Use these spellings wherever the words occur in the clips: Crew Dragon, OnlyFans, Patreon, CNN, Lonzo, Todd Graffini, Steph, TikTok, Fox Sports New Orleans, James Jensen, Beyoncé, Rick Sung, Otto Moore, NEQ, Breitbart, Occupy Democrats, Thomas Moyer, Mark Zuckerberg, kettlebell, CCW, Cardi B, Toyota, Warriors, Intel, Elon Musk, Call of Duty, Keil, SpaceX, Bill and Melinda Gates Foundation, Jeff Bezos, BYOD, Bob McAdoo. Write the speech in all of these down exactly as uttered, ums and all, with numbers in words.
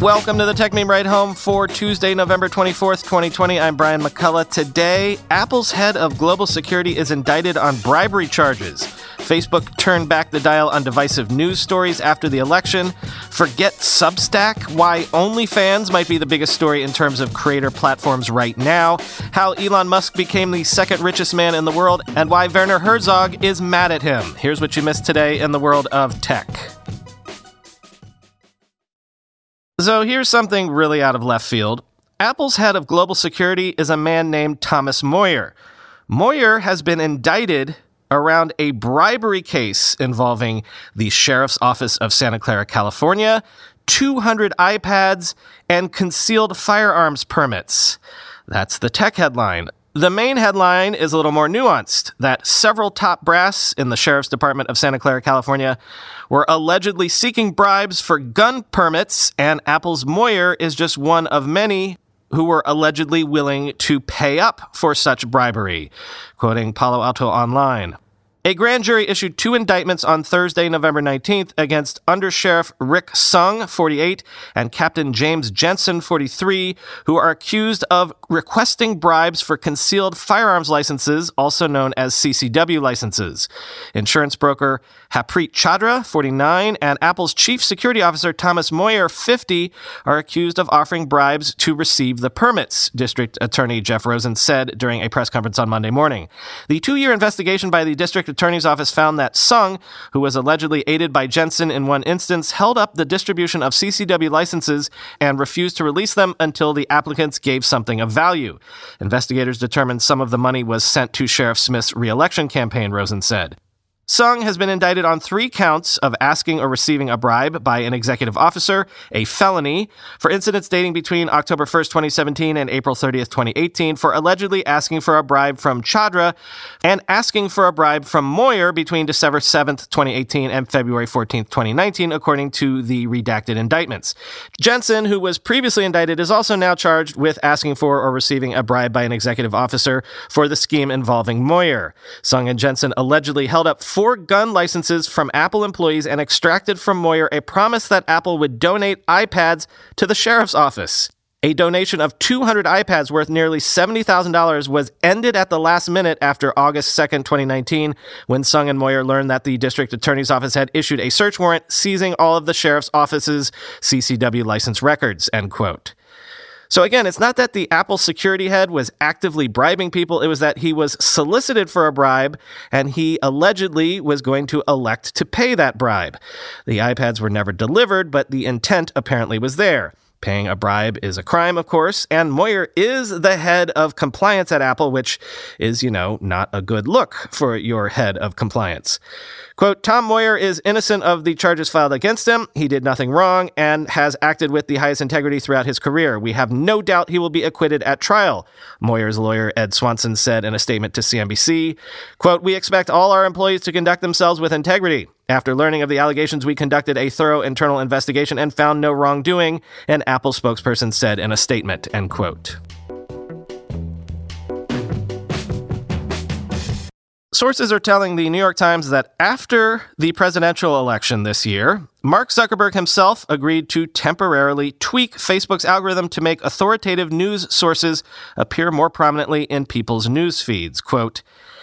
Welcome to the Tech Meme Ride Home for Tuesday, November twenty-fourth, twenty twenty. I'm Brian McCullough. Today, Apple's head of global security is indicted on bribery charges. Facebook turned back the dial on divisive news stories after the election. Forget Substack, why OnlyFans might be the biggest story in terms of creator platforms right now, how Elon Musk became the second richest man in the world, and why Werner Herzog is mad at him. Here's what you missed today in the world of tech. So here's something really out of left field. Apple's head of global security is a man named Thomas Moyer. Moyer has been indicted around a bribery case involving the Sheriff's Office of Santa Clara, California, two hundred iPads, and concealed firearms permits. That's the tech headline. The main headline is a little more nuanced, that several top brass in the Sheriff's Department of Santa Clara, California, were allegedly seeking bribes for gun permits, and Apple's Moyer is just one of many who were allegedly willing to pay up for such bribery, quoting Palo Alto Online. A grand jury issued two indictments on Thursday, November nineteenth, against Undersheriff Rick Sung, forty-eight, and Captain James Jensen, forty-three, who are accused of requesting bribes for concealed firearms licenses, also known as C C W licenses. Insurance broker Harpreet Chahal, forty-nine, and Apple's chief security officer Thomas Moyer, fifty, are accused of offering bribes to receive the permits, District Attorney Jeff Rosen said during a press conference on Monday morning. The two-year investigation by the District Attorney's Office found that Sung, who was allegedly aided by Jensen in one instance, held up the distribution of C C W licenses and refused to release them until the applicants gave something of value. Investigators determined some of the money was sent to Sheriff Smith's re-election campaign, Rosen said. Sung has been indicted on three counts of asking or receiving a bribe by an executive officer, a felony, for incidents dating between October first, twenty seventeen and April thirtieth, twenty eighteen, for allegedly asking for a bribe from Chahal and asking for a bribe from Moyer between December seventh, twenty eighteen and February fourteenth, twenty nineteen, according to the redacted indictments. Jensen, who was previously indicted, is also now charged with asking for or receiving a bribe by an executive officer for the scheme involving Moyer. Sung and Jensen allegedly held up four gun licenses from Apple employees and extracted from Moyer a promise that Apple would donate iPads to the sheriff's office. A donation of two hundred iPads worth nearly seventy thousand dollars was ended at the last minute after August second, twenty nineteen, when Sung and Moyer learned that the district attorney's office had issued a search warrant seizing all of the sheriff's office's C C W license records, end quote. So again, it's not that the Apple security head was actively bribing people. It was that he was solicited for a bribe, and he allegedly was going to elect to pay that bribe. The iPads were never delivered, but the intent apparently was there. Paying a bribe is a crime, of course, and Moyer is the head of compliance at Apple, which is, you know, not a good look for your head of compliance. Quote, Tom Moyer is innocent of the charges filed against him. He did nothing wrong and has acted with the highest integrity throughout his career. We have no doubt he will be acquitted at trial, Moyer's lawyer Ed Swanson said in a statement to C N B C. Quote, we expect all our employees to conduct themselves with integrity. After learning of the allegations, we conducted a thorough internal investigation and found no wrongdoing, an Apple spokesperson said in a statement, end quote. Sources are telling the New York Times that after the presidential election this year, Mark Zuckerberg himself agreed to temporarily tweak Facebook's algorithm to make authoritative news sources appear more prominently in people's news feeds. Quote,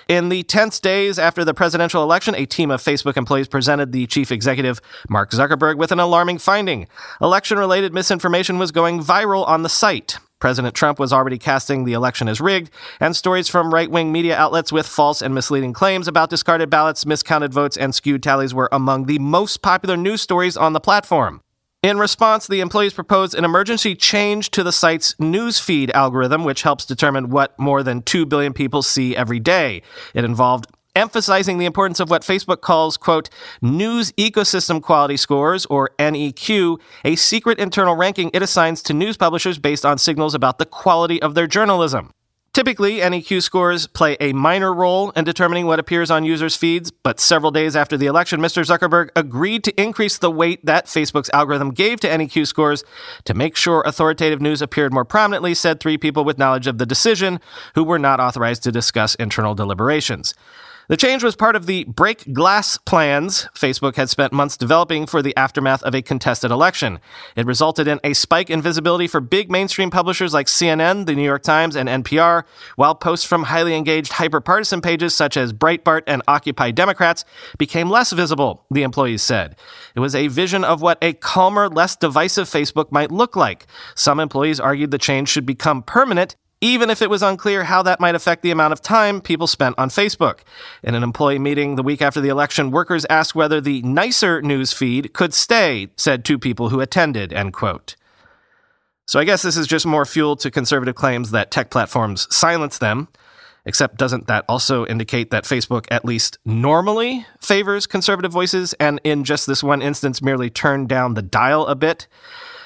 in the tense days after the presidential election, a team of Facebook employees presented the chief executive, Mark Zuckerberg, with an alarming finding. Election-related misinformation was going viral on the site. President Trump was already casting the election as rigged, and stories from right-wing media outlets with false and misleading claims about discarded ballots, miscounted votes, and skewed tallies were among the most popular news stories on the platform. In response, the employees proposed an emergency change to the site's newsfeed algorithm, which helps determine what more than two billion people see every day. It involved emphasizing the importance of what Facebook calls, quote, news ecosystem quality scores, or N E Q, a secret internal ranking it assigns to news publishers based on signals about the quality of their journalism. Typically, N E Q scores play a minor role in determining what appears on users' feeds, but several days after the election, Mister Zuckerberg agreed to increase the weight that Facebook's algorithm gave to N E Q scores to make sure authoritative news appeared more prominently, said three people with knowledge of the decision who were not authorized to discuss internal deliberations. The change was part of the break glass plans Facebook had spent months developing for the aftermath of a contested election. It resulted in a spike in visibility for big mainstream publishers like C N N, The New York Times, and N P R, while posts from highly engaged hyperpartisan pages such as Breitbart and Occupy Democrats became less visible, the employees said. It was a vision of what a calmer, less divisive Facebook might look like. Some employees argued the change should become permanent, even if it was unclear how that might affect the amount of time people spent on Facebook. In an employee meeting the week after the election, workers asked whether the nicer news feed could stay, said two people who attended, end quote. So I guess this is just more fuel to conservative claims that tech platforms silence them, except doesn't that also indicate that Facebook at least normally favors conservative voices and in just this one instance merely turned down the dial a bit?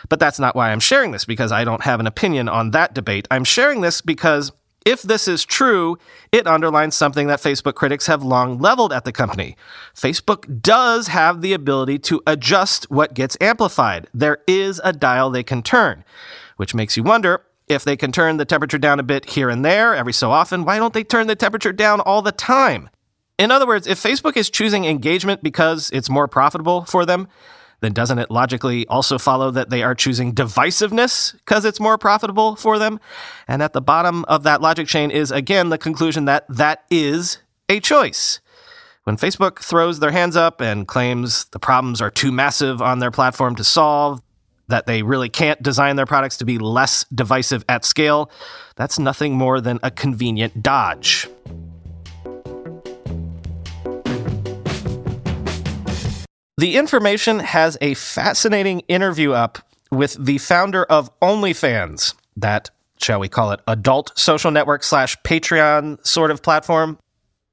But that's not why I'm sharing this, because I don't have an opinion on that debate. I'm sharing this because if this is true, it underlines something that Facebook critics have long leveled at the company. Facebook does have the ability to adjust what gets amplified. There is a dial they can turn, which makes you wonder if they can turn the temperature down a bit here and there every so often. Why don't they turn the temperature down all the time? In other words, if Facebook is choosing engagement because it's more profitable for them, then doesn't it logically also follow that they are choosing divisiveness because it's more profitable for them? And at the bottom of that logic chain is, again, the conclusion that that is a choice. When Facebook throws their hands up and claims the problems are too massive on their platform to solve, that they really can't design their products to be less divisive at scale, that's nothing more than a convenient dodge. The Information has a fascinating interview up with the founder of OnlyFans, that, shall we call it, adult social network slash Patreon sort of platform.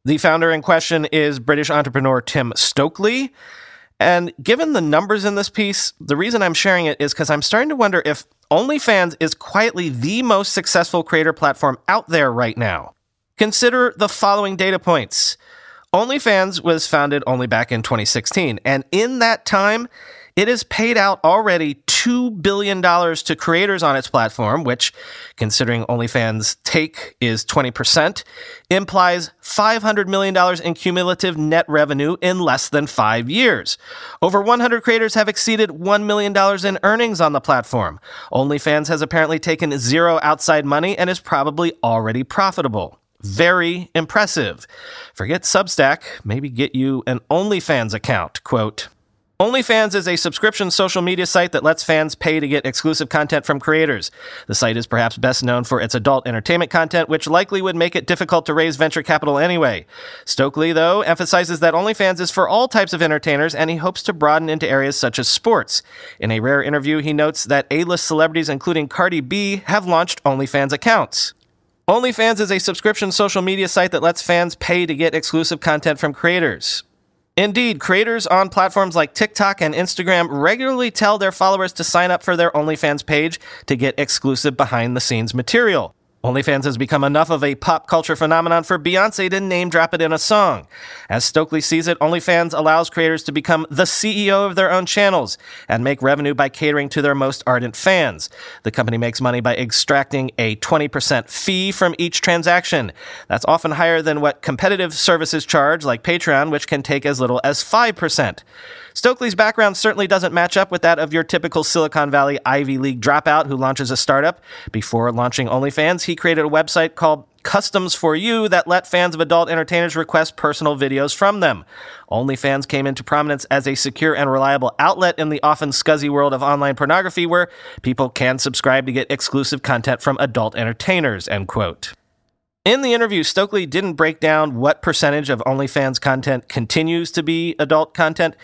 The founder in question is British entrepreneur Tim Stokely. And given the numbers in this piece, the reason I'm sharing it is because I'm starting to wonder if OnlyFans is quietly the most successful creator platform out there right now. Consider the following data points. OnlyFans was founded only back in twenty sixteen, and in that time, it has paid out already two billion dollars to creators on its platform, which, considering OnlyFans' take is twenty percent, implies five hundred million dollars in cumulative net revenue in less than five years. Over one hundred creators have exceeded one million dollars in earnings on the platform. OnlyFans has apparently taken zero outside money and is probably already profitable. Very impressive. Forget Substack, maybe get you an OnlyFans account. Quote, OnlyFans is a subscription social media site that lets fans pay to get exclusive content from creators. The site is perhaps best known for its adult entertainment content, which likely would make it difficult to raise venture capital anyway. Stokely, though, emphasizes that OnlyFans is for all types of entertainers, and he hopes to broaden into areas such as sports. In a rare interview, he notes that A-list celebrities, including Cardi B, have launched OnlyFans accounts. OnlyFans is a subscription social media site that lets fans pay to get exclusive content from creators. Indeed, creators on platforms like TikTok and Instagram regularly tell their followers to sign up for their OnlyFans page to get exclusive behind-the-scenes material. OnlyFans has become enough of a pop culture phenomenon for Beyoncé to name-drop it in a song. As Stokely sees it, OnlyFans allows creators to become the C E O of their own channels and make revenue by catering to their most ardent fans. The company makes money by extracting a twenty percent fee from each transaction. That's often higher than what competitive services charge, like Patreon, which can take as little as five percent. Stokely's background certainly doesn't match up with that of your typical Silicon Valley Ivy League dropout who launches a startup. Before launching OnlyFans, he created a website called Customs For You that let fans of adult entertainers request personal videos from them. OnlyFans came into prominence as a secure and reliable outlet in the often scuzzy world of online pornography where people can subscribe to get exclusive content from adult entertainers, end quote. In the interview, Stokely didn't break down what percentage of OnlyFans content continues to be adult content,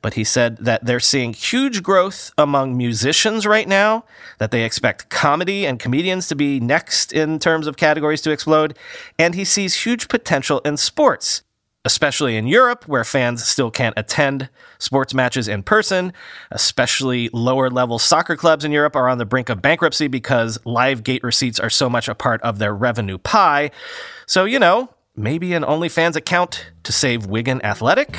but he said that they're seeing huge growth among musicians right now, that they expect comedy and comedians to be next in terms of categories to explode, and he sees huge potential in sports. especially in Europe, where fans still can't attend sports matches in person. Especially lower-level soccer clubs in Europe are on the brink of bankruptcy because live gate receipts are so much a part of their revenue pie. So, you know, maybe an OnlyFans account to save Wigan Athletic?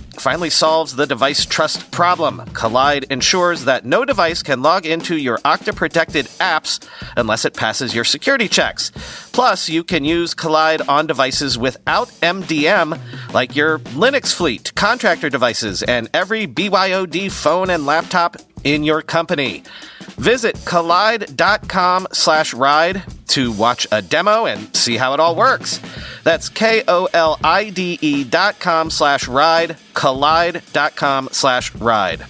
finally solves the device trust problem. Collide ensures that no device can log into your Okta-protected apps unless it passes your security checks. Plus, you can use Collide on devices without M D M, like your Linux fleet, contractor devices, and every B Y O D phone and laptop in your company. Visit collide.com slash ride to watch a demo and see how it all works. That's K O L I D E dot com slash ride, collide.com slash ride.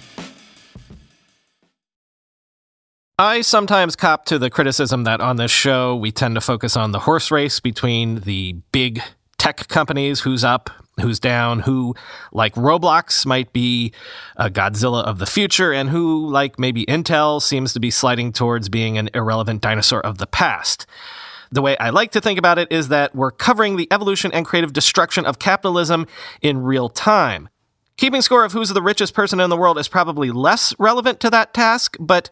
I sometimes cop to the criticism that on this show, we tend to focus on the horse race between the big tech companies, who's up, who's down, who, like Roblox, might be a Godzilla of the future, and who, like maybe Intel, seems to be sliding towards being an irrelevant dinosaur of the past. The way I like to think about it is that we're covering the evolution and creative destruction of capitalism in real time. Keeping score of who's the richest person in the world is probably less relevant to that task, but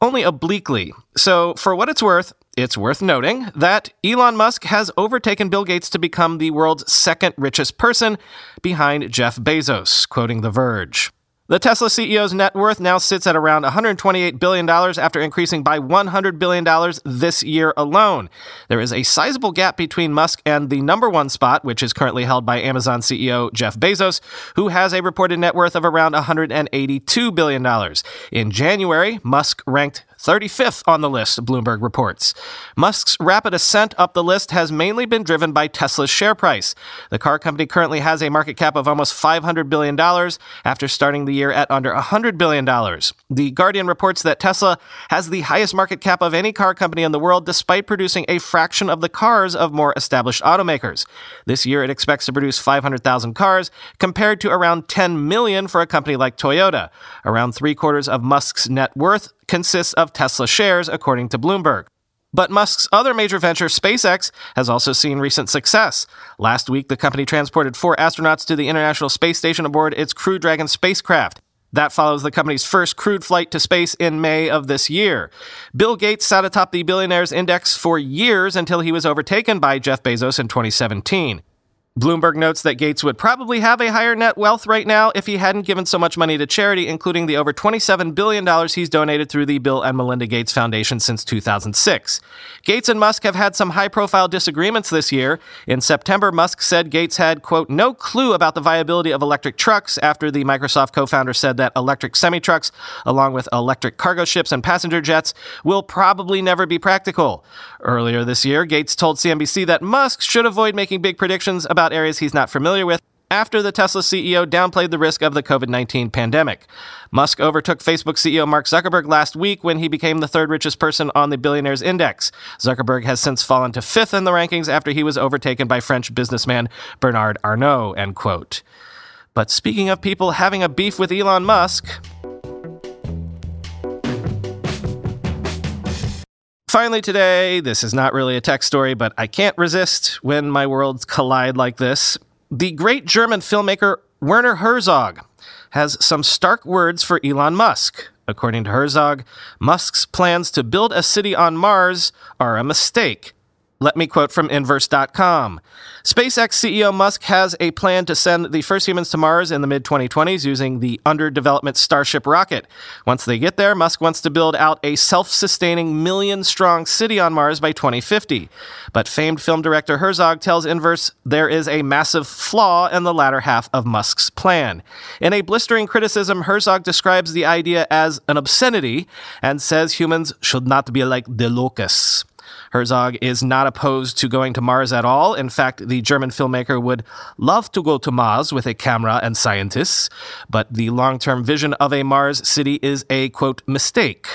only obliquely. So, for what it's worth, it's worth noting that Elon Musk has overtaken Bill Gates to become the world's second richest person, behind Jeff Bezos, quoting The Verge. The Tesla C E O's net worth now sits at around one hundred twenty-eight billion dollars after increasing by one hundred billion dollars this year alone. There is a sizable gap between Musk and the number one spot, which is currently held by Amazon C E O Jeff Bezos, who has a reported net worth of around one hundred eighty-two billion dollars. In January, Musk ranked thirty-fifth on the list, Bloomberg reports. Musk's rapid ascent up the list has mainly been driven by Tesla's share price. The car company currently has a market cap of almost five hundred billion dollars after starting the year at under one hundred billion dollars. The Guardian reports that Tesla has the highest market cap of any car company in the world, despite producing a fraction of the cars of more established automakers. This year, it expects to produce five hundred thousand cars, compared to around ten million for a company like Toyota. Around three-quarters of Musk's net worth consists of Tesla shares, according to Bloomberg. But Musk's other major venture, SpaceX, has also seen recent success. Last week, the company transported four astronauts to the International Space Station aboard its Crew Dragon spacecraft. That follows the company's first crewed flight to space in May of this year. Bill Gates sat atop the billionaires index for years until he was overtaken by Jeff Bezos in twenty seventeen. Bloomberg notes that Gates would probably have a higher net wealth right now if he hadn't given so much money to charity, including the over twenty-seven billion dollars he's donated through the Bill and Melinda Gates Foundation since two thousand six. Gates and Musk have had some high-profile disagreements this year. In September, Musk said Gates had, quote, no clue about the viability of electric trucks after the Microsoft co-founder said that electric semi-trucks, along with electric cargo ships and passenger jets, will probably never be practical. Earlier this year, Gates told C N B C that Musk should avoid making big predictions about areas he's not familiar with after the Tesla C E O downplayed the risk of the covid nineteen pandemic. Musk overtook Facebook C E O Mark Zuckerberg last week when he became the third richest person on the billionaires index. Zuckerberg has since fallen to fifth in the rankings after he was overtaken by French businessman Bernard Arnault, end quote. But speaking of people having a beef with Elon Musk... Finally today, this is not really a tech story, but I can't resist when my worlds collide like this. The great German filmmaker Werner Herzog has some stark words for Elon Musk. According to Herzog, Musk's plans to build a city on Mars are a mistake. Let me quote from Inverse dot com. SpaceX C E O Musk has a plan to send the first humans to Mars in the mid twenty twenties using the under-development Starship rocket. Once they get there, Musk wants to build out a self-sustaining million-strong city on Mars by twenty fifty. But famed film director Herzog tells Inverse there is a massive flaw in the latter half of Musk's plan. In a blistering criticism, Herzog describes the idea as an obscenity and says humans should not be like the locusts. Herzog is not opposed to going to Mars at all. In fact, the German filmmaker would love to go to Mars with a camera and scientists, but the long-term vision of a Mars city is a, quote, mistake.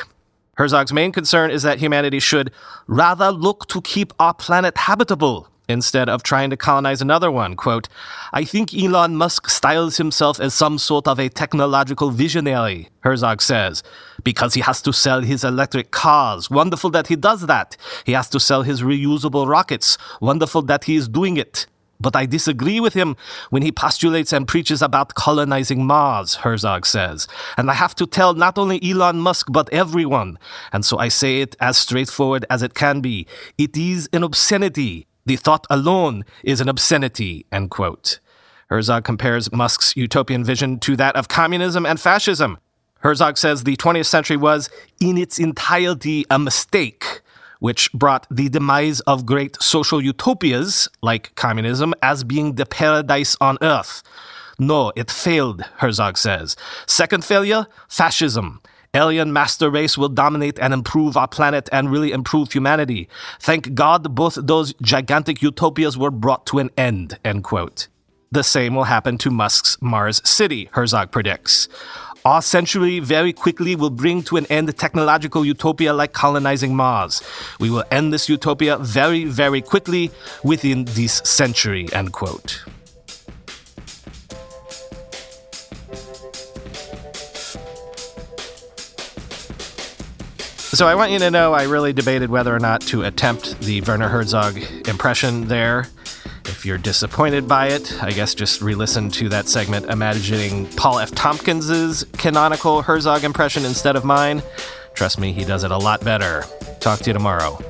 Herzog's main concern is that humanity should rather look to keep our planet habitable instead of trying to colonize another one. Quote, I think Elon Musk styles himself as some sort of a technological visionary, Herzog says, because he has to sell his electric cars. Wonderful that he does that. He has to sell his reusable rockets. Wonderful that he is doing it. But I disagree with him when he postulates and preaches about colonizing Mars, Herzog says. And I have to tell not only Elon Musk, but everyone. And so I say it as straightforward as it can be. It is an obscenity. The thought alone is an obscenity, end quote. Herzog compares Musk's utopian vision to that of communism and fascism. Herzog says the twentieth century was, in its entirety, a mistake, which brought the demise of great social utopias, like communism, as being the paradise on earth. No, it failed, Herzog says. Second failure, fascism. Alien master race will dominate and improve our planet and really improve humanity. Thank God both those gigantic utopias were brought to an end, end quote. The same will happen to Musk's Mars city, Herzog predicts. Our century very quickly will bring to an end a technological utopia like colonizing Mars. We will end this utopia very, very quickly within this century, end quote. So I want you to know I really debated whether or not to attempt the Werner Herzog impression there. If you're disappointed by it, I guess just re-listen to that segment imagining Paul F. Tompkins's canonical Herzog impression instead of mine. Trust me, he does it a lot better. Talk to you tomorrow.